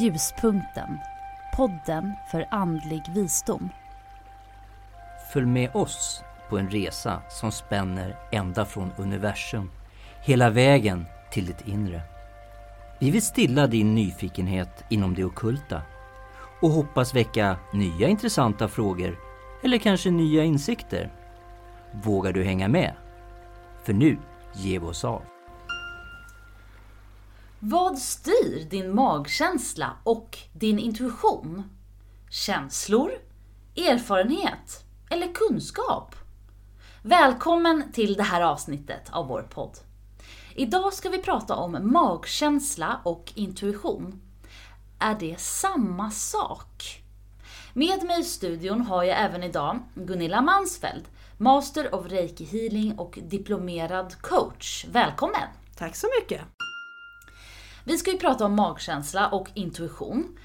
Ljuspunkten, podden för andlig visdom. Följ med oss på en resa som spänner ända från universum, hela vägen till ditt inre. Vi vill stilla din nyfikenhet inom det ockulta och hoppas väcka nya intressanta frågor eller kanske nya insikter. Vågar du hänga med? För nu ger vi oss av. Vad styr din magkänsla och din intuition? Känslor, erfarenhet eller kunskap? Välkommen till det här avsnittet av vår podd. Idag ska vi prata om magkänsla och intuition. Är det samma sak? Med mig i studion har jag även idag Gunilla Mansfeld, Master of Reiki Healing och diplomerad coach. Välkommen! Tack så mycket! Vi ska ju prata om magkänsla och intuition.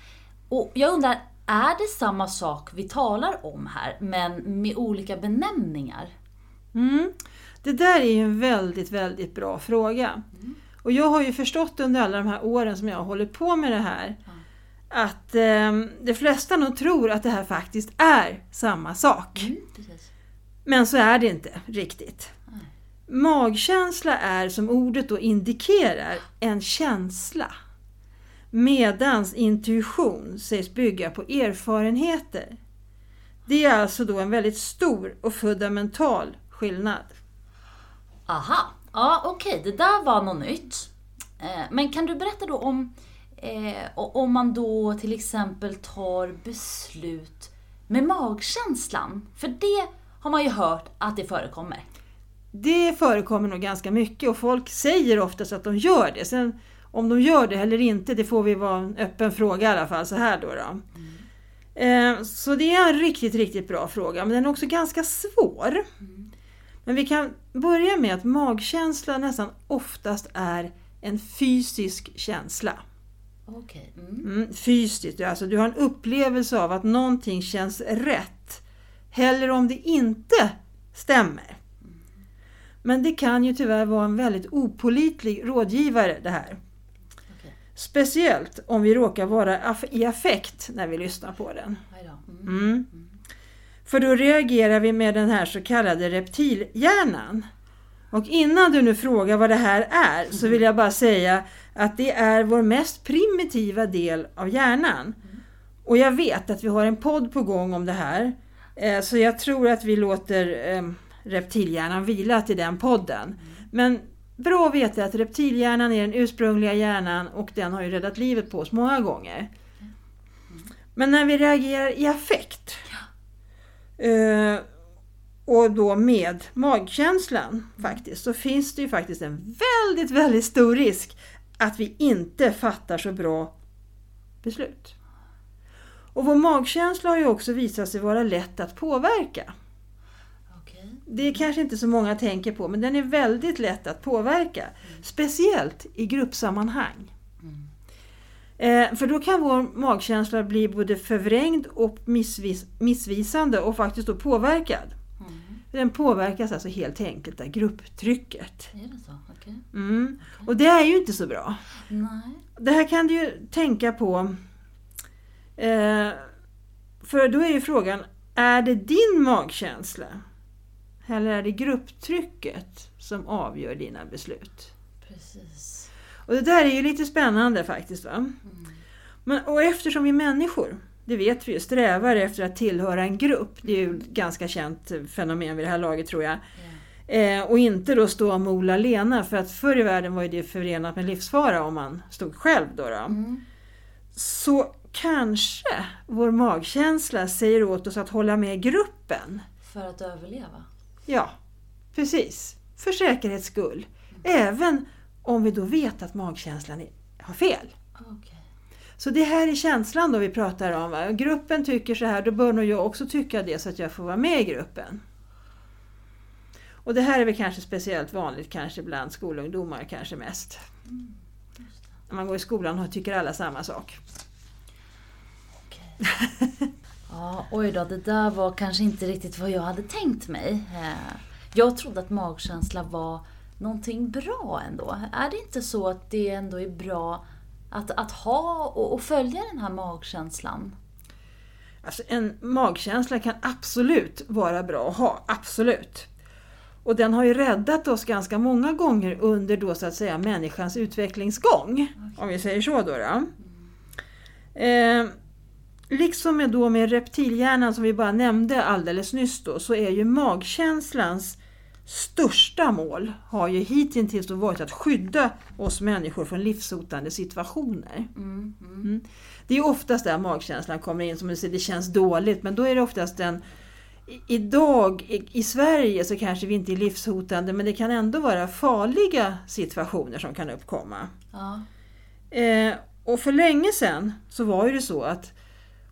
Och jag undrar, är det samma sak vi talar om här, men med olika benämningar? Det där är ju en väldigt, väldigt bra fråga. Och jag har ju förstått under alla de här åren som jag har hållit på med det här, att de flesta nog tror att det här faktiskt är samma sak. Men så är det inte riktigt. Magkänsla är, som ordet då indikerar, en känsla. Medans intuition sägs bygga på erfarenheter. Det är alltså då en väldigt stor och fundamental skillnad. Aha, ja okej, det där var något nytt. Men kan du berätta då om man då till exempel tar beslut med magkänslan? För det har man ju hört att det förekommer. Det förekommer nog ganska mycket och folk säger oftast att de gör det. Sen om de gör det eller inte, det får vi vara en öppen fråga i alla fall så här då. Så det är en riktigt, riktigt bra fråga, men den är också ganska svår. Men vi kan börja med att magkänsla nästan oftast är en fysisk känsla. Okej. Fysiskt, alltså du har en upplevelse av att någonting känns rätt, heller om det inte stämmer. Men det kan ju tyvärr vara en väldigt opålitlig rådgivare det här. Okej. Speciellt om vi råkar vara i affekt när vi lyssnar på den. För då reagerar vi med den här så kallade reptilhjärnan. Och innan du nu frågar vad det här är så vill jag bara säga att det är vår mest primitiva del av hjärnan. Och jag vet att vi har en podd på gång om det här. Så jag tror att vi låter reptilhjärnan vila till den podden. Men bra att veta att reptilhjärnan är den ursprungliga hjärnan och den har ju räddat livet på oss många gånger. Men när vi reagerar i affekt och då med magkänslan faktiskt, så finns det ju faktiskt en väldigt, väldigt stor risk att vi inte fattar så bra beslut. Och vår magkänsla har ju också visat sig vara lätt att påverka. Det är kanske inte så många tänker på, men den är väldigt lätt att påverka. Speciellt i gruppsammanhang. För då kan vår magkänsla bli både förvrängd och missvisande och faktiskt då påverkad. Den påverkas alltså helt enkelt av grupptrycket. Är det så? Okej. Och det är ju inte så bra. Det här kan du ju tänka på. För då är ju frågan, är det din magkänsla? Eller är det grupptrycket som avgör dina beslut? Precis. Och det där är ju lite spännande faktiskt, va? Men, och eftersom vi människor, det vet vi ju, strävar efter att tillhöra en grupp. Det är ju ett ganska känt fenomen vid det här laget tror jag. Och inte då stå och mola lena, för att förr i världen var ju det förenat med livsfara om man stod själv då. Så kanske vår magkänsla säger åt oss att hålla med gruppen. För att överleva. Ja, precis. För säkerhets skull. Även om vi då vet att magkänslan har fel. Okay. Så det här är känslan då vi pratar om. Va? Gruppen tycker så här, då bör nog jag också tycka det så att jag får vara med i gruppen. Och det här är väl kanske speciellt vanligt kanske bland skolungdomar kanske mest. När man går i skolan och tycker alla samma sak. Okej. Okay. Ja, oj då, det där var kanske inte riktigt vad jag hade tänkt mig. Jag trodde att magkänsla var någonting bra ändå. Är det inte så att det ändå är bra Att ha och följa den här magkänslan? Alltså en magkänsla kan absolut vara bra att ha, absolut. Och den har ju räddat oss ganska många gånger under då så att säga människans utvecklingsgång. Okay. Om vi säger så då. Liksom med reptilhjärnan som vi bara nämnde alldeles nyss då, så är ju magkänslans största mål har ju hittills varit att skydda oss människor från livshotande situationer. Det är oftast där magkänslan kommer in, som du säger, det känns dåligt, men då är det oftast idag i Sverige så kanske vi inte är livshotande, men det kan ändå vara farliga situationer som kan uppkomma. Ja. Och för länge sedan så var ju det så att,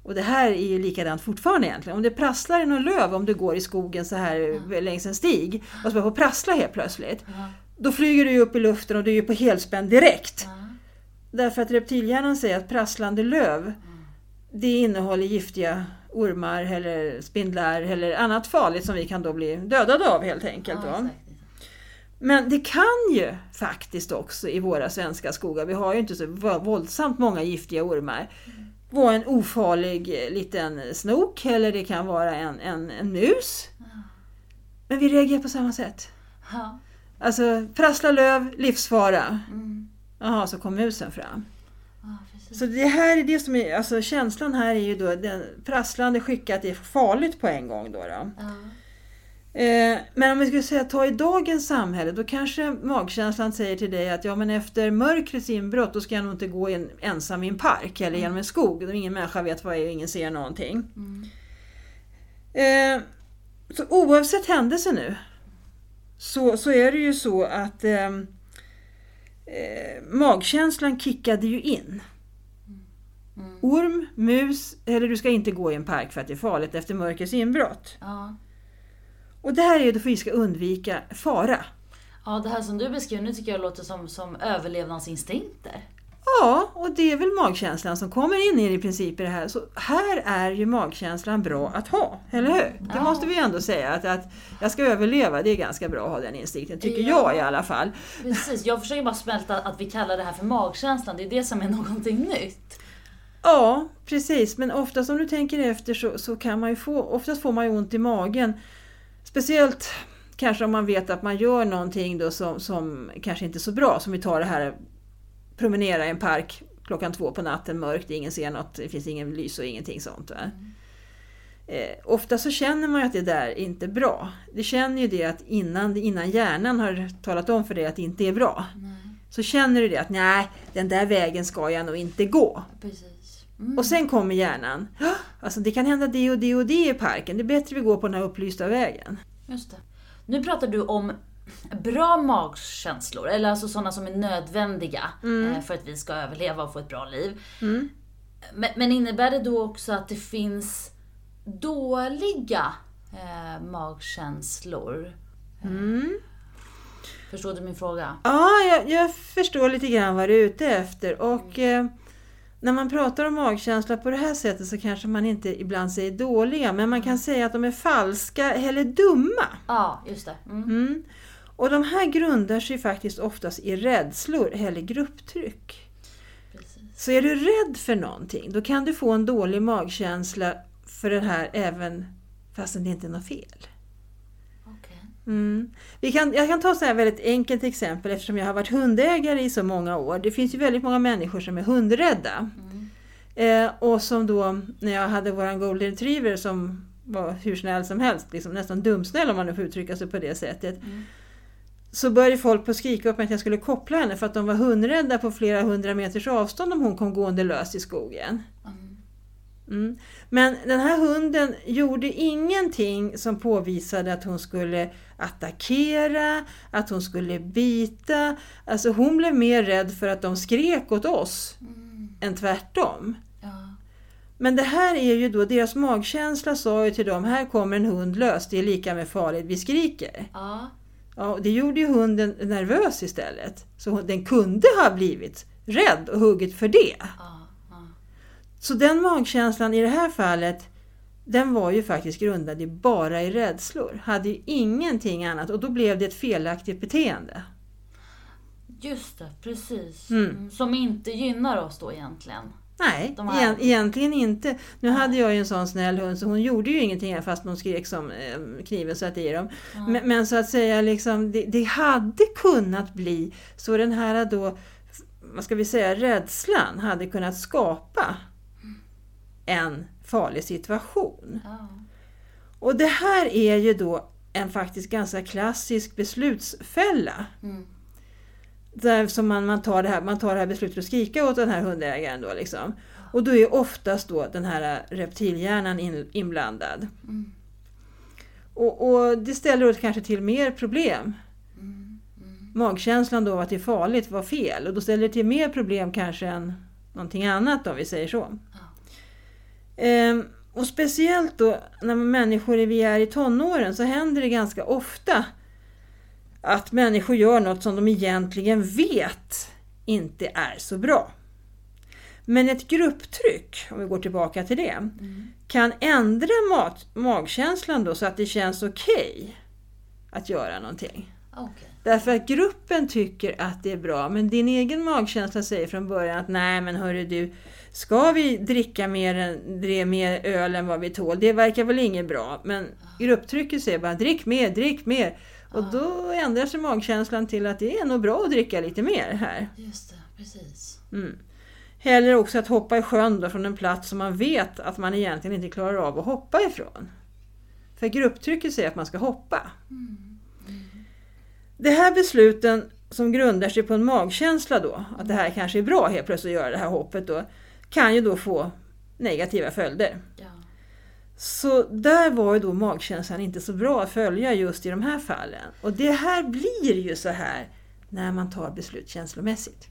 och det här är ju likadant fortfarande egentligen, om det prasslar i någon löv, om du går i skogen så här längs en stig och så får prassla helt plötsligt, då flyger du ju upp i luften och du är ju på helspänn direkt. Därför att reptilhjärnan säger att prasslande löv, det innehåller giftiga ormar eller spindlar eller annat farligt som vi kan då bli dödade av helt enkelt. Ja, då. Men det kan ju faktiskt också i våra svenska skogar, vi har ju inte så våldsamt många giftiga ormar, vara en ofarlig liten snok, eller det kan vara en mus. Ja. Men vi reagerar på samma sätt. Ja. Alltså prassla löv, livsfara. Jaha, så kom musen fram. Ja, precis. Så det här är det som är, alltså känslan här är ju då, den prasslande skickat är farligt på en gång då. Ja. Men om vi skulle säga ta i dagens samhälle, då kanske magkänslan säger till dig att ja, men efter mörkrets inbrott då ska jag nog inte gå ensam i en park eller genom en skog där ingen människa vet vad jag är, ingen ser någonting. Så oavsett händelse nu så är det ju så att magkänslan kickade ju in. Orm, mus, eller du ska inte gå i en park för att det är farligt efter mörkrets inbrott. Ja. Och det här är ju för att vi ska undvika fara. Ja, det här som du beskriver nu tycker jag låter som överlevnadsinstinkter. Ja, och det är väl magkänslan som kommer in i princip i det här. Så här är ju magkänslan bra att ha, eller hur? Det måste vi ändå säga, att jag ska överleva, det är ganska bra att ha den instinkten, tycker jag i alla fall. Precis, jag försöker bara smälta att vi kallar det här för magkänslan, det är det som är någonting nytt. Ja, precis, men oftast om du tänker efter så kan man ju oftast får man ju ont i magen. Speciellt kanske om man vet att man gör någonting då som kanske inte är så bra. Som vi tar det här, promenera i en park 2:00 på natten, mörkt, ingen ser något, det finns ingen lys och ingenting sånt. Ofta så känner man ju att det där inte är bra. Det känner ju det att innan hjärnan har talat om för dig att det inte är bra. Nej. Så känner du det att nej, den där vägen ska jag nog inte gå. Precis. Och sen kommer hjärnan. Alltså det kan hända det och det och det i parken. Det är bättre vi går på den här upplysta vägen. Just det. Nu pratar du om bra magkänslor. Eller alltså sådana som är nödvändiga för att vi ska överleva och få ett bra liv. Men innebär det då också att det finns dåliga magkänslor? Förstår du min fråga? Ja, jag förstår lite grann vad du är ute efter. Och... när man pratar om magkänsla på det här sättet så kanske man inte ibland säger dåliga, men man kan säga att de är falska eller dumma. Ja, just det. Och de här grundar sig faktiskt oftast i rädslor eller grupptryck. Precis. Så är du rädd för någonting, då kan du få en dålig magkänsla för det här även fastän det inte är något fel. Jag kan ta ett väldigt enkelt exempel eftersom jag har varit hundägare i så många år. Det finns ju väldigt många människor som är hundrädda. Och som då, när jag hade våran golden retriever som var hur snäll som helst, liksom nästan dumsnäll om man nu får uttrycka sig på det sättet. Så började folk på skrika upp att jag skulle koppla henne för att de var hundrädda på flera 100 meters avstånd om hon kom gående lös i skogen. Men den här hunden gjorde ingenting som påvisade att hon skulle attackera, att hon skulle bita. Alltså hon blev mer rädd för att de skrek åt oss än tvärtom. Ja. Men det här är ju då, deras magkänsla sa ju till dem, här kommer en hund lös, det är lika med farligt, vi skriker. Ja, och det gjorde ju hunden nervös istället. Så den kunde ha blivit rädd och huggit för det. Ja. Så den magkänslan i det här fallet, den var ju faktiskt grundad bara i rädslor. Hade ju ingenting annat och då blev det ett felaktigt beteende. Just det, precis. Mm. Som inte gynnar oss då egentligen. Nej, egentligen inte. Nu hade jag ju en sån snäll hund så hon gjorde ju ingenting fast hon skrek som kniven satt i dem. Mm. Men så att säga liksom, det hade kunnat bli så den här då, vad ska vi säga, rädslan hade kunnat skapa en farlig situation. Mm. Och det här är ju då en faktiskt ganska klassisk beslutsfälla. Mm. Där som man tar det här beslutet att skrika åt den här hundägaren då liksom. Och då är oftast då den här reptilhjärnan inblandad. Mm. Och det ställer då kanske till mer problem. Mm. Mm. Magkänslan då att det är farligt var fel. Och då ställer det till mer problem kanske än någonting annat om vi säger så. Mm. Och speciellt då när vi är i tonåren så händer det ganska ofta att människor gör något som de egentligen vet inte är så bra. Men ett grupptryck, om vi går tillbaka till det, kan ändra magkänslan då så att det känns okej att göra någonting. Okay. Därför att gruppen tycker att det är bra, men din egen magkänsla säger från början att nej men hörru du, ska vi dricka mer öl än vad vi tål? Det verkar väl inget bra, men grupptrycket säger bara drick mer. Och då ändrar sig magkänslan till att det är nog bra att dricka lite mer här. Just det, precis. Mm. Eller också att hoppa i sjön då från en plats som man vet att man egentligen inte klarar av att hoppa ifrån. För grupptrycket säger att man ska hoppa. Mm. Mm. Det här besluten som grundar sig på en magkänsla då, att det här kanske är bra helt plötsligt att göra det här hoppet då, kan ju då få negativa följder. Ja. Så där var ju då magkänslan inte så bra att följa just i de här fallen. Och det här blir ju så här när man tar beslut känslomässigt.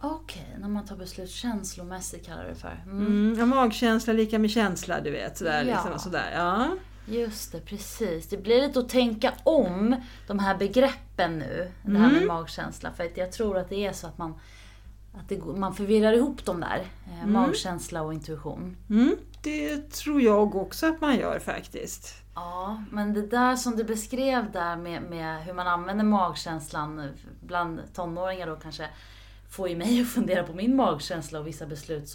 Okej, när man tar beslut känslomässigt kallar det för. Mm. Ja, magkänsla lika med känsla, du vet. Sådär, ja. Liksom, sådär. Ja, just det, precis. Det blir lite att tänka om de här begreppen nu. Det här med magkänsla. För att jag tror att det är så att man förvirrar ihop de där. Magkänsla och intuition. Mm. Det tror jag också att man gör faktiskt. Ja, men det där som du beskrev där med hur man använder magkänslan bland tonåringar då kanske får ju mig att fundera på min magkänsla och vissa beslut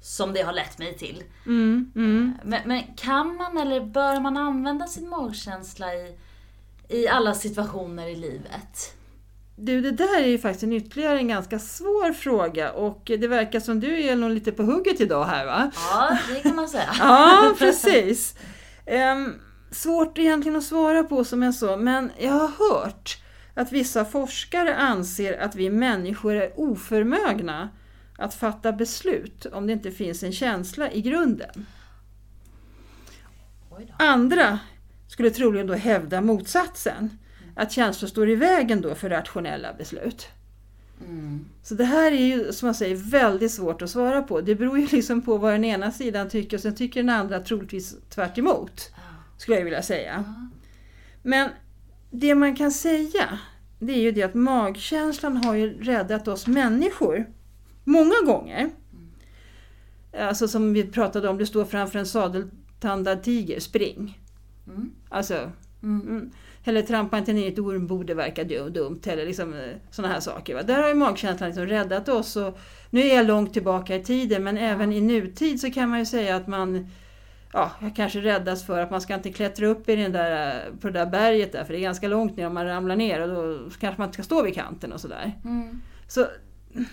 som det har lett mig till. Men kan man eller bör man använda sin magkänsla i alla situationer i livet? Du, det där är ju faktiskt ytterligare en ganska svår fråga och det verkar som du är nog lite på hugget idag här va? Ja, det kan man säga. Ja, precis. Svårt egentligen att svara på som jag sa, men jag har hört att vissa forskare anser att vi människor är oförmögna att fatta beslut om det inte finns en känsla i grunden. Andra skulle troligen då hävda motsatsen. Att känslor står i vägen då för rationella beslut. Mm. Så det här är ju som man säger väldigt svårt att svara på. Det beror ju liksom på vad den ena sidan tycker och sen tycker den andra troligtvis tvärt emot. Skulle jag vilja säga. Men det man kan säga det är ju det att magkänslan har ju räddat oss människor många gånger. Alltså som vi pratade om, du står framför en sadeltandad tiger, spring. Alltså... Eller trampa inte ner ett ormbo, det verkar dumt. Eller liksom sådana här saker. Va? Där har ju magkänslan liksom räddat oss. Och nu är jag långt tillbaka i tiden. Men även i nutid så kan man ju säga att man... Ja, jag kanske räddas för att man ska inte klättra upp i på det där berget. Där, för det är ganska långt ner om man ramlar ner. Och då kanske man inte ska stå vid kanten och sådär. Mm. Så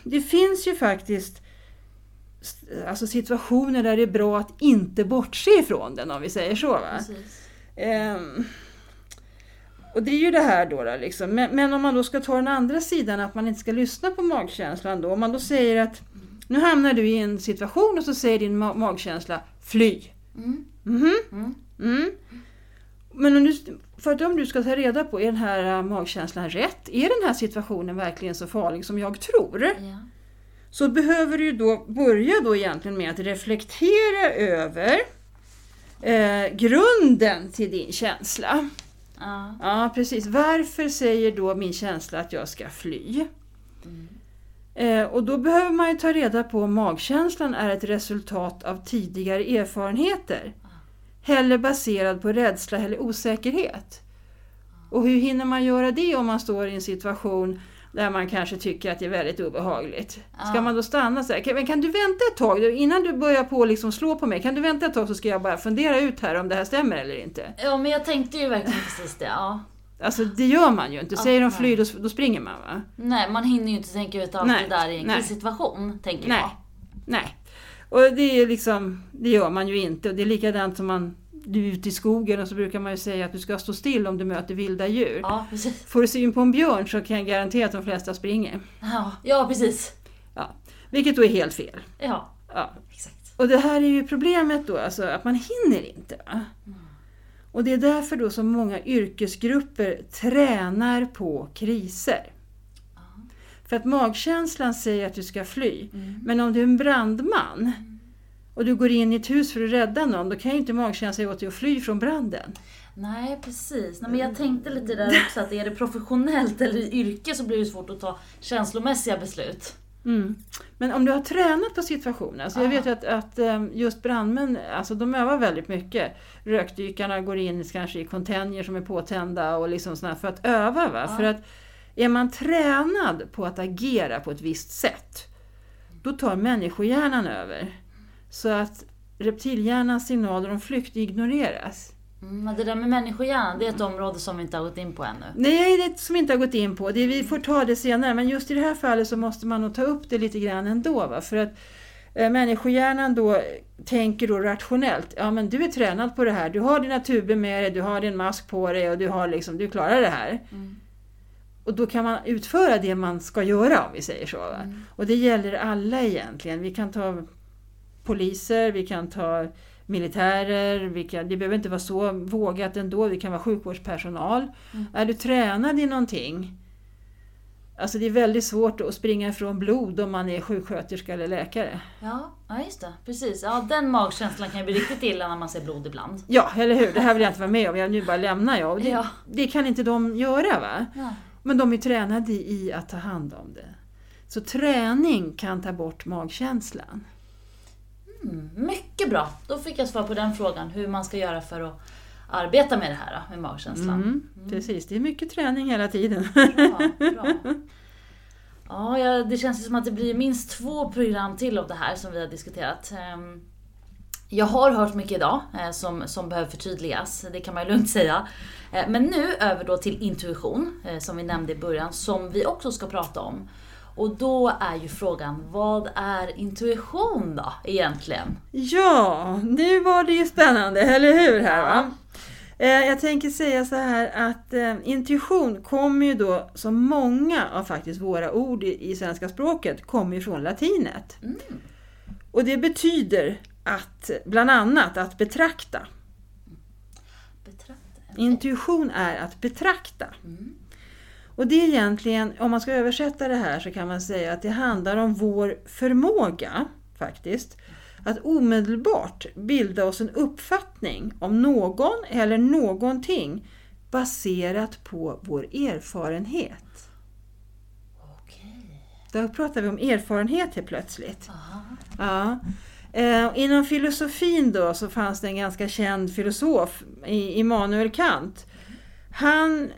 det finns ju faktiskt... Alltså situationer där det är bra att inte bortse ifrån den. Om vi säger så va. Precis. Och det är ju det här då liksom. Men om man då ska ta den andra sidan att man inte ska lyssna på magkänslan då. Om man då säger att nu hamnar du i en situation och så säger din magkänsla fly. Men om du ska ta reda på är den här magkänslan rätt? Är den här situationen verkligen så farlig som jag tror? Yeah. Så behöver du då börja då egentligen med att reflektera över grunden till din känsla. Ja, precis. Varför säger då min känsla att jag ska fly? Och då behöver man ju ta reda på om magkänslan är ett resultat av tidigare erfarenheter. Eller baserad på rädsla eller osäkerhet. Och hur hinner man göra det om man står i en situation där man kanske tycker att det är väldigt obehagligt. Ah. Ska man då stanna så här? Kan du vänta ett tag innan du börjar på liksom slå på mig? Kan du vänta ett tag så ska jag bara fundera ut här om det här stämmer eller inte? Ja, men jag tänkte ju verkligen precis det, ja. Alltså det gör man ju inte. Säger de fly, då springer man, va? Nej, man hinner ju inte tänka ut allt det där i en krissituation, tänker jag. Nej. Och det är liksom, det gör man ju inte. Och det är likadant som man... Du är ute i skogen och så brukar man ju säga att du ska stå still om du möter vilda djur. Ja, precis. Får du syn på en björn så kan jag garantera att de flesta springer. Ja, precis. Ja. Vilket då är helt fel. Ja, exakt. Och det här är ju problemet då, alltså, att man hinner inte. Mm. Och det är därför då som många yrkesgrupper tränar på kriser. Ja. För att magkänslan säger att du ska fly. Mm. Men om du är en brandman... Mm. Och du går in i ett hus för att rädda någon. Då kan ju inte magkänslan åt dig att fly från branden. Nej, precis. Nej, men jag tänkte lite där också att är det professionellt eller i yrke så blir det svårt att ta känslomässiga beslut. Mm. Men om du har tränat på situationen. Så jag vet ju att just brandmän, alltså de övar väldigt mycket. Rökdykarna går in kanske i container som är påtända och liksom sådär för att öva. Va? För att är man tränad på att agera på ett visst sätt, då tar människohjärnan över. Så att reptilhjärnans signaler om flykt ignoreras. Men det där med människohjärnan, det är ett område som vi inte har gått in på ännu. Nej, det är ett som vi inte har gått in på. Vi får ta det senare. Men just i det här fallet så måste man nog ta upp det lite grann ändå. Va? För att människohjärnan då tänker då rationellt. Ja, men du är tränad på det här. Du har dina tuber med dig, du har din mask på dig och du klarar det här. Mm. Och då kan man utföra det man ska göra, om vi säger så. Va? Mm. Och det gäller alla egentligen. Vi kan ta... poliser, vi kan ta militärer, det behöver inte vara så vågat ändå, vi kan vara sjukvårdspersonal. Mm. Är du tränad i någonting? Alltså det är väldigt svårt att springa ifrån blod om man är sjuksköterska eller läkare. Ja, just det. Precis. Ja, den magkänslan kan ju bli riktigt illa när man ser blod ibland. Ja, eller hur? Det här vill jag inte vara med om. Nu bara lämnar jag. Det kan inte de göra, va? Ja. Men de är tränade i att ta hand om det. Så träning kan ta bort magkänslan. Mycket bra. Då fick jag svar på den frågan. Hur man ska göra för att arbeta med det här. Med magkänslan. Precis, det är mycket träning hela tiden. Bra. Ja, det känns ju som att det blir minst 2 program till av det här som vi har diskuterat. Jag har hört mycket idag som behöver förtydligas. Det kan man ju lugnt säga. Men nu över då till intuition. Som vi nämnde i början. Som vi också ska prata om. Och då är ju frågan, vad är intuition då egentligen? Ja, nu var det ju spännande, eller hur här, va? Jag tänker säga så här att intuition kommer ju då, som många av faktiskt våra ord i svenska språket, kommer ju från latinet. Mm. Och det betyder att, bland annat, att betrakta. Intuition är att betrakta. Mm. Och det är egentligen, om man ska översätta det här så kan man säga att det handlar om vår förmåga faktiskt att omedelbart bilda oss en uppfattning om någon eller någonting baserat på vår erfarenhet. Okej. Då pratar vi om erfarenhet helt plötsligt. Aha. Ja. Inom filosofin då så fanns det en ganska känd filosof, Immanuel Kant. Han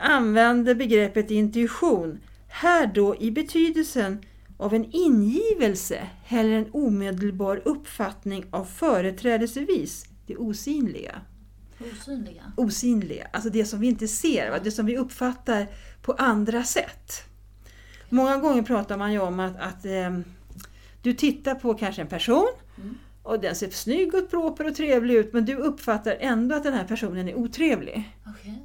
använder begreppet intuition här då i betydelsen av en ingivelse eller en omedelbar uppfattning av företrädelsevis det osynliga. Osynliga, alltså det som vi inte ser, va? Det som vi uppfattar på andra sätt. Många gånger pratar man ju om att du tittar på kanske en person och den ser snygg och proper och trevlig ut, men du uppfattar ändå att den här personen är otrevlig. Okej.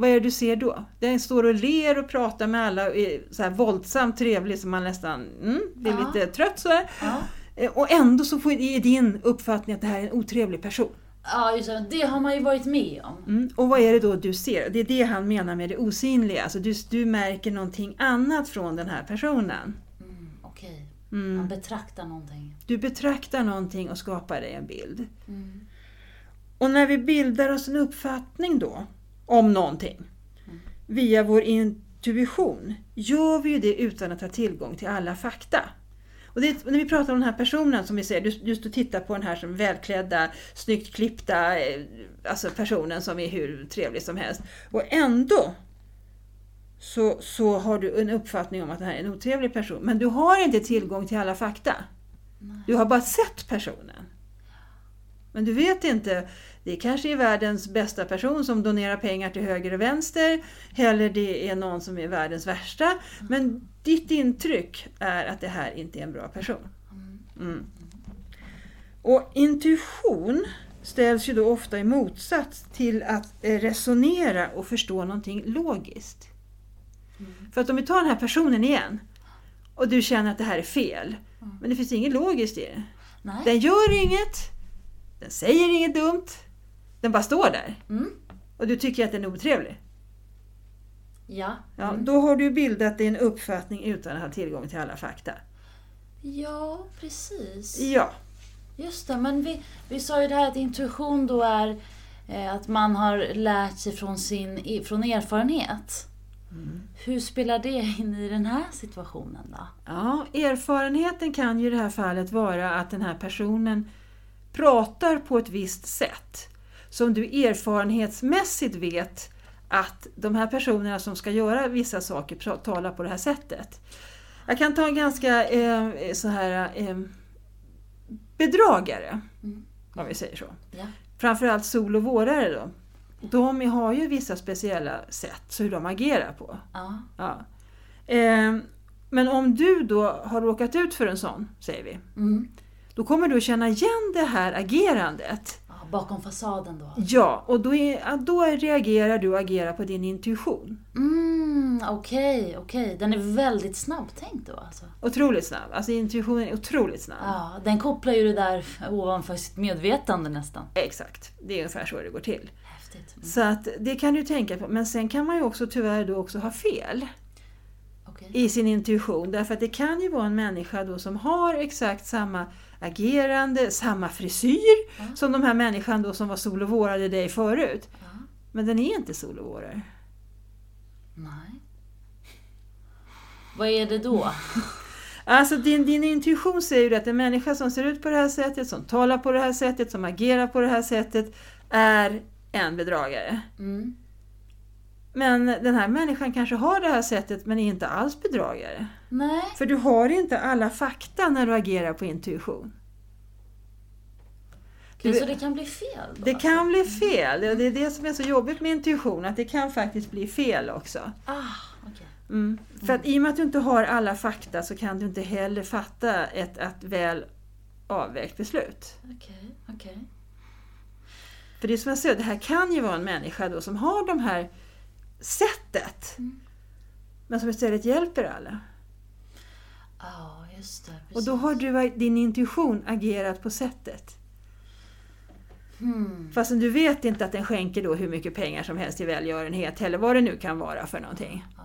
Vad är det du ser då? Den står och ler och pratar med alla och är så här våldsamt trevlig som man nästan blir lite trött så här. Ja. Och ändå så får i din uppfattning att det här är en otrevlig person. Ja, just det. Det har man ju varit med om. Och vad är det då du ser? Det är det han menar med det osynliga. Alltså du märker någonting annat från den här personen. Okej. Man betraktar någonting. Du betraktar någonting och skapar dig en bild. Och när vi bildar oss en uppfattning då om någonting via vår intuition gör vi ju det utan att ha tillgång till alla fakta. Och det, när vi pratar om den här personen som vi ser, just att titta på den här som välklädda, snyggt klippta, alltså personen som är hur trevlig som helst. Och ändå så har du en uppfattning om att det här är en otrevlig person. Men du har inte tillgång till alla fakta. Nej. Du har bara sett personen. Men du vet inte, det kanske är världens bästa person som donerar pengar till höger och vänster. Eller det är någon som är världens värsta. Mm. Men ditt intryck är att det här inte är en bra person. Mm. Och intuition ställs ju då ofta i motsats till att resonera och förstå någonting logiskt. Mm. För att om vi tar den här personen igen och du känner att det här är fel. Mm. Men det finns inget logiskt i det. Nej. Den gör inget. Den säger inget dumt. Den bara står där. Mm. Och du tycker att den är otrevlig. Ja. Ja, då har du bildat din uppfattning utan att ha tillgång till alla fakta. Ja, precis. Ja. Just det, men vi sa ju det här att intuition då är att man har lärt sig från erfarenhet. Mm. Hur spelar det in i den här situationen då? Ja, erfarenheten kan ju i det här fallet vara att den här personen pratar på ett visst sätt som du erfarenhetsmässigt vet att de här personerna som ska göra vissa saker talar på det här sättet. Jag kan ta en ganska bedragare, om vi säger så. Ja. Framförallt sol- och vårare då. De har ju vissa speciella sätt så hur de agerar på. Ja. Ja. Men om du då har råkat ut för en sån, säger vi. Mm. Då kommer du känna igen det här agerandet. Ja, bakom fasaden då. Ja, och då reagerar du och agerar på din intuition. Mm, okej. Den är väldigt snabbtänkt då alltså. Otroligt snabb. Alltså intuitionen är otroligt snabb. Ja, den kopplar ju det där ovanför sitt medvetande nästan. Exakt, det är ungefär så det går till. Häftigt. Mm. Så att det kan du tänka på. Men sen kan man ju också tyvärr då också ha fel. I sin intuition. Därför att det kan ju vara en människa då som har exakt samma agerande, samma frisyr som de här människan då som var sol- och vårade dig förut. Ja. Men den är inte sol- och vårare. Nej. Vad är det då? Alltså din intuition säger ju att en människa som ser ut på det här sättet, som talar på det här sättet, som agerar på det här sättet är en bedragare. Mm. Men den här människan kanske har det här sättet men är inte alls bedragare. Nej. För du har inte alla fakta när du agerar på intuition. Okej, så det kan bli fel då? Det kan bli fel. Det är det som är så jobbigt med intuition. Att det kan faktiskt bli fel också. Ah, okay. Mm. För att i och med att du inte har alla fakta så kan du inte heller fatta ett väl avvägt beslut. Okej. För det är som jag säger, det här kan ju vara en människa då som har de här sättet. Mm. Men som istället hjälper alla. Ja, just det. Precis. Och då har du din intuition agerat på sättet. Mm. Fast du vet inte att den skänker då hur mycket pengar som helst i välgörenhet eller vad det nu kan vara för någonting. Ja.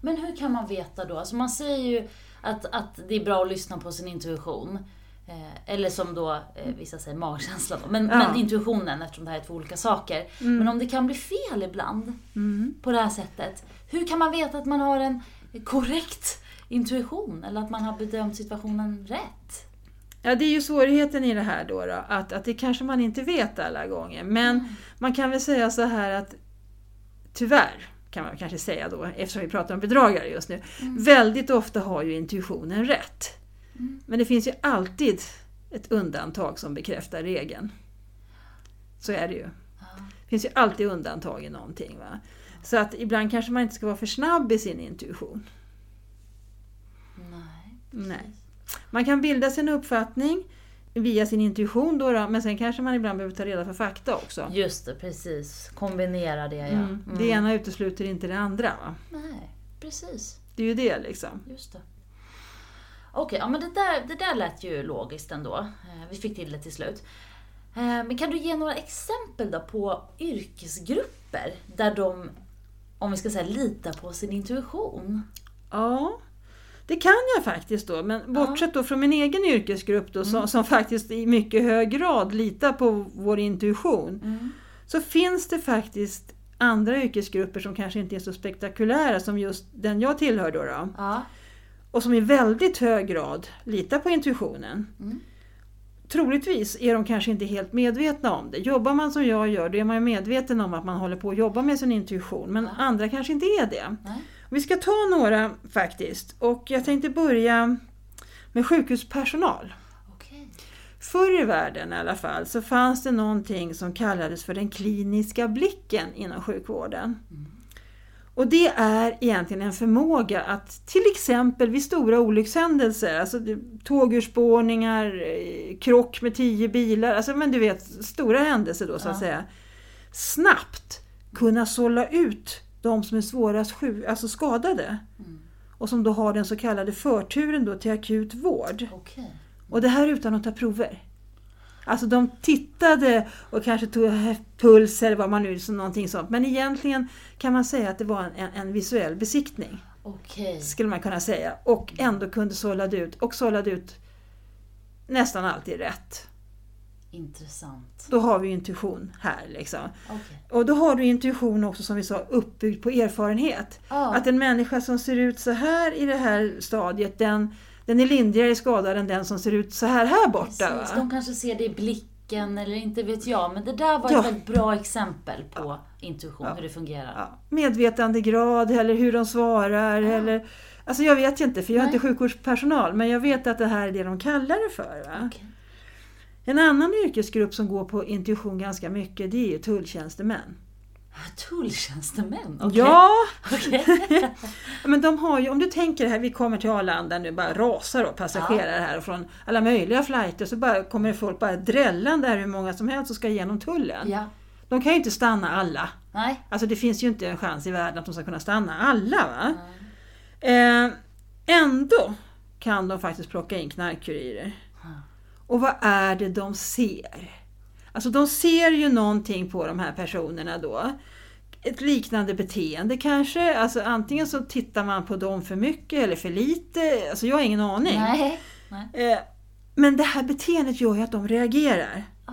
Men hur kan man veta då? Alltså man säger ju att det är bra att lyssna på sin intuition. Eller som då vissa säger magkänslan. Men intuitionen, eftersom det här är två olika saker. Mm. Men om det kan bli fel ibland på det här sättet. Hur kan man veta att man har en korrekt intuition? Eller att man har bedömt situationen rätt? Ja, det är ju svårigheten i det här då. Att det kanske man inte vet alla gånger. Men man kan väl säga så här att tyvärr kan man kanske säga då. Eftersom vi pratar om bedragare just nu. Väldigt ofta har ju intuitionen rätt. Men det finns ju alltid ett undantag som bekräftar regeln. Så är det ju. Det finns ju alltid undantag i någonting. Va? Så att ibland kanske man inte ska vara för snabb i sin intuition. Nej. Man kan bilda sin uppfattning via sin intuition då, men sen kanske man ibland behöver ta reda på fakta också. Just det, precis. Kombinera det, ja. Mm. Det ena utesluter inte det andra, va? Nej, precis. Det är ju det liksom. Just det. Okej, ja, men det där lät ju logiskt ändå. Vi fick till det till slut. Men kan du ge några exempel då på yrkesgrupper där de, om vi ska säga, litar på sin intuition? Ja, det kan jag faktiskt då. Men bortsett då från min egen yrkesgrupp då, som faktiskt i mycket hög grad litar på vår intuition. Mm. Så finns det faktiskt andra yrkesgrupper som kanske inte är så spektakulära som just den jag tillhör då. Ja. Och som i väldigt hög grad litar på intuitionen. troligtvis är de kanske inte helt medvetna om det. Jobbar man som jag gör, då är man ju medveten om att man håller på att jobba med sin intuition. Men andra kanske inte är det. Nej. Vi ska ta några faktiskt. Och jag tänkte börja med sjukhuspersonal. Okay. Förr i världen i alla fall så fanns det någonting som kallades för den kliniska blicken inom sjukvården. Mm. Och det är egentligen en förmåga att till exempel vid stora olyckshändelser, alltså tågurspårningar, krock med 10 bilar, alltså men du vet stora händelser då så att säga, snabbt kunna sålla ut de som är svårast alltså skadade och som då har den så kallade förturen då till akut vård. Okay. Och det här utan att ta prover. Alltså de tittade och kanske tog puls eller vad man nu så någonting sånt. Men egentligen kan man säga att det var en visuell besiktning. Okay. Skulle man kunna säga. Och ändå kunde sållade ut nästan alltid rätt. Intressant. Då har vi intuition här liksom. Okay. Och då har du intuition också som vi sa uppbyggd på erfarenhet. Oh. Att en människa som ser ut så här i det här stadiet, den är lindrigare skadad än den som ser ut så här borta. Precis, va? De kanske ser det i blicken eller inte vet jag. Men det där var ett väldigt bra exempel på intuition, hur det fungerar. Ja. Medvetandegrad eller hur de svarar. Eller, alltså jag vet inte för jag är inte sjukvårdspersonal. Men jag vet att det här är det de kallar det för. Va? Okay. En annan yrkesgrupp som går på intuition ganska mycket, det är tulltjänstemän. Tulltjänstemän? Okay. Ja! Okay. Men de har ju, om du tänker här, vi kommer till Arlanda nu, bara rasar då passagerare här från alla möjliga flighter, så bara kommer det folk bara drällande där hur många som helst som ska igenom tullen. Ja. De kan ju inte stanna alla. Nej. Alltså det finns ju inte en chans i världen att de ska kunna stanna alla, va? Ändå kan de faktiskt plocka in knarkkurirer. Och vad är det de ser? Alltså de ser ju någonting på de här personerna då. Ett liknande beteende kanske. Alltså antingen så tittar man på dem för mycket eller för lite. Alltså jag har ingen aning. Nej. Men det här beteendet gör ju att de reagerar. Oh.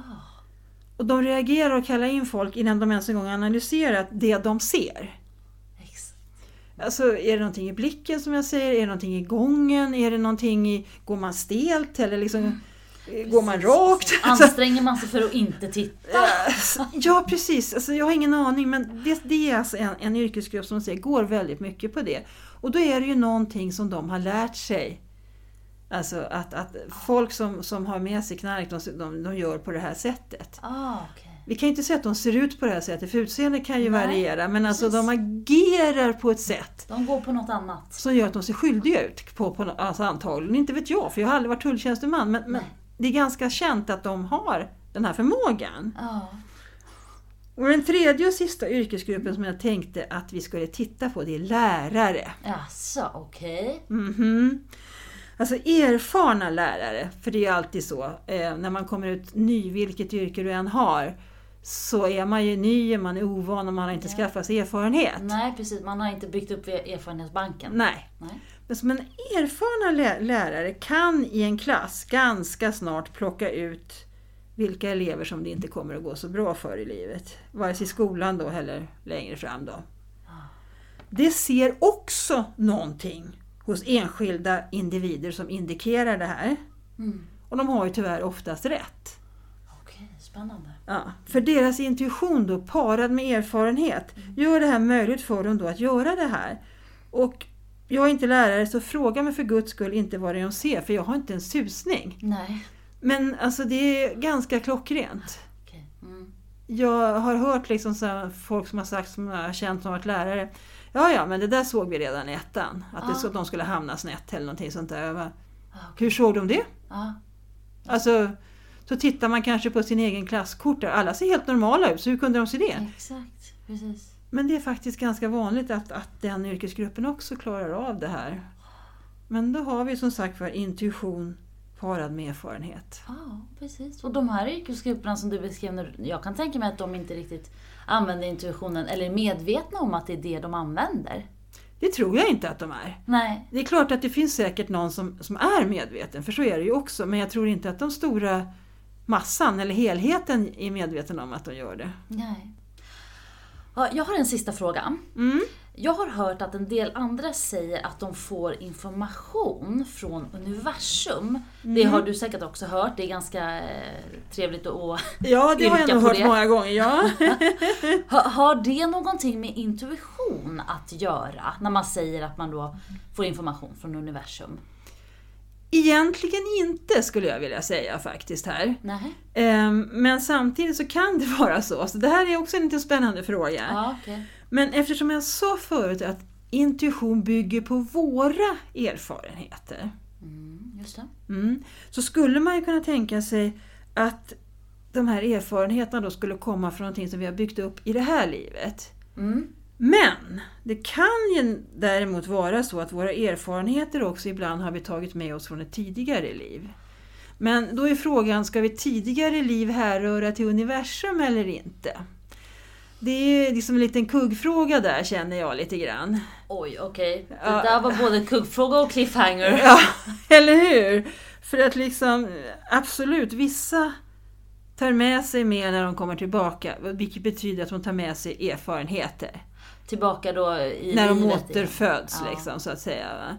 Och de reagerar och kallar in folk innan de ens en gång analyserat det de ser. Alltså är det någonting i blicken som jag säger? Är det någonting i gången? Är det någonting i... Går man stelt eller liksom... Går man rakt? Anstränger man sig för att inte titta? Ja, precis. Alltså, jag har ingen aning. Men det är alltså en yrkesgrupp som säger, går väldigt mycket på det. Och då är det ju någonting som de har lärt sig. Alltså att folk som har med sig knark, de gör på det här sättet. Ah, okay. Vi kan inte säga att de ser ut på det här sättet. För utseende kan ju variera. Men alltså de agerar på ett sätt. De går på något annat. Som gör att de ser skyldiga ut. På, alltså, antagligen. Inte vet jag. För jag har aldrig varit tulltjänsteman. Men det är ganska känt att de har den här förmågan. Oh. Och den tredje och sista yrkesgruppen som jag tänkte att vi skulle titta på, det är lärare. Alltså, okej. Okay. Mm-hmm. Alltså erfarna lärare, för det är alltid så. När man kommer ut ny, vilket yrke du än har, så är man ju ny, man är ovan och man har inte skaffat sig erfarenhet. Nej, precis. Man har inte byggt upp erfarenhetsbanken. Nej. Men erfarna lärare kan i en klass ganska snart plocka ut vilka elever som det inte kommer att gå så bra för i livet. Vare sig i skolan då eller längre fram då. Det ser också någonting hos enskilda individer som indikerar det här. Mm. Och de har ju tyvärr oftast rätt. Okej, spännande. Ja, för deras intuition då parad med erfarenhet gör det här möjligt för dem då att göra det här. Och jag är inte lärare så fråga mig för Guds skull inte vad det är de ser. För jag har inte en susning. Nej. Men alltså det är ganska klockrent. Okay. Mm. Jag har hört liksom så folk som har sagt som jag har känt som har varit lärare. Ja men det där såg vi redan i ettan. Att det så att de skulle hamna snett eller någonting sånt där. Bara, okay. Hur såg de det? Alltså så tittar man kanske på sin egen klasskort där. Alla ser helt normala ut så hur kunde de se det? Exakt, precis. Men det är faktiskt ganska vanligt att den yrkesgruppen också klarar av det här. Men då har vi som sagt för intuition parad med erfarenhet. Ja, precis. Och de här yrkesgrupperna som du beskrev, jag kan tänka mig att de inte riktigt använder intuitionen eller är medvetna om att det är det de använder. Det tror jag inte att de är. Nej. Det är klart att det finns säkert någon som är medveten, för så är det ju också. Men jag tror inte att de stora massan eller helheten är medveten om att de gör det. Nej. Jag har en sista fråga. Mm. Jag har hört att en del andra säger att de får information från universum. Mm. Det har du säkert också hört. Det är ganska trevligt att ja, det har jag nog hört det. Många gånger. Ja. Har det någonting med intuition att göra när man säger att man då får information från universum? Egentligen inte, skulle jag vilja säga faktiskt här. Nej. Men samtidigt så kan det vara så. Så det här är också en lite spännande fråga. Ja, okay. Men eftersom jag sa förut att intuition bygger på våra erfarenheter. Mm, just det. Mm, så skulle man ju kunna tänka sig att de här erfarenheterna då skulle komma från någonting som vi har byggt upp i det här livet. Mm. Men det kan ju däremot vara så att våra erfarenheter också ibland har vi tagit med oss från ett tidigare liv. Men då är frågan, ska vi tidigare liv härröra till universum eller inte? Det är liksom en liten kuggfråga där, känner jag lite grann. Oj, okej. Okay. Det där var både kuggfråga och cliffhanger. Ja, eller hur? För att liksom, absolut, vissa tar med sig mer när de kommer tillbaka. Vilket betyder att de tar med sig erfarenheter. Tillbaka då i när de återföds liksom, så att säga. Va?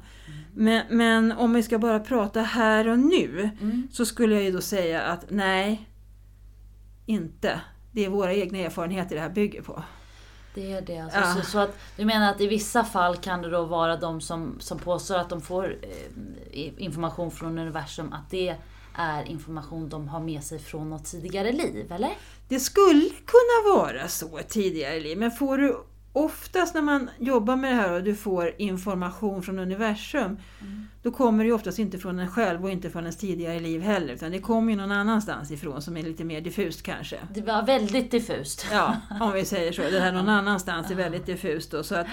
Mm. Men om vi ska bara prata här och nu så skulle jag ju då säga att nej, inte. Det är våra egna erfarenheter det här bygger på. Det är det alltså. Ja. Så att, du menar att i vissa fall kan det då vara de som påstår att de får information från universum, att det är information de har med sig från något tidigare liv, eller? Det skulle kunna vara så tidigare liv, men får du oftast när man jobbar med det här och du får information från universum då kommer det ju oftast inte från en själv och inte från ens tidigare liv heller, utan det kommer ju någon annanstans ifrån som är lite mer diffust kanske. Det var väldigt diffust. Ja, om vi säger så. Det här någon annanstans är väldigt diffust då, så att,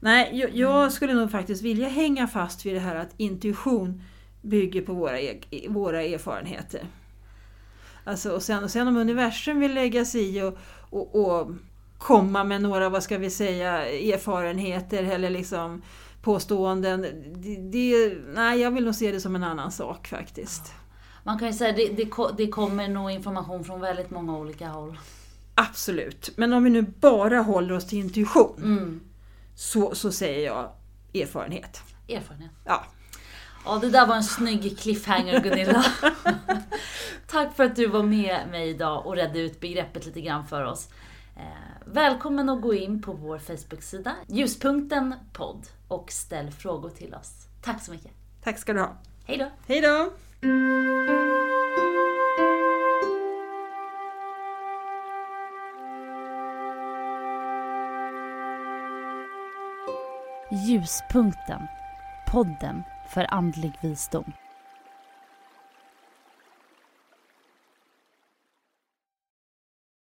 nej, jag skulle nog faktiskt vilja hänga fast vid det här att intuition bygger på våra erfarenheter. Alltså, och sen om universum vill lägga sig i och komma med några, vad ska vi säga, erfarenheter eller liksom påståenden. Nej, jag vill nog se det som en annan sak faktiskt. Ja. Man kan ju säga att det kommer nog information från väldigt många olika håll. Absolut, men om vi nu bara håller oss till intuition så säger jag erfarenhet. Erfarenhet? Ja. Ja, det där var en snygg cliffhanger, Gunilla. Tack för att du var med mig idag och redde ut begreppet lite grann för oss. Välkommen att gå in på vår Facebook-sida Ljuspunkten podd och ställ frågor till oss. Tack så mycket. Tack ska du ha. Hej då. Hej då. Ljuspunkten, podden för andlig visdom.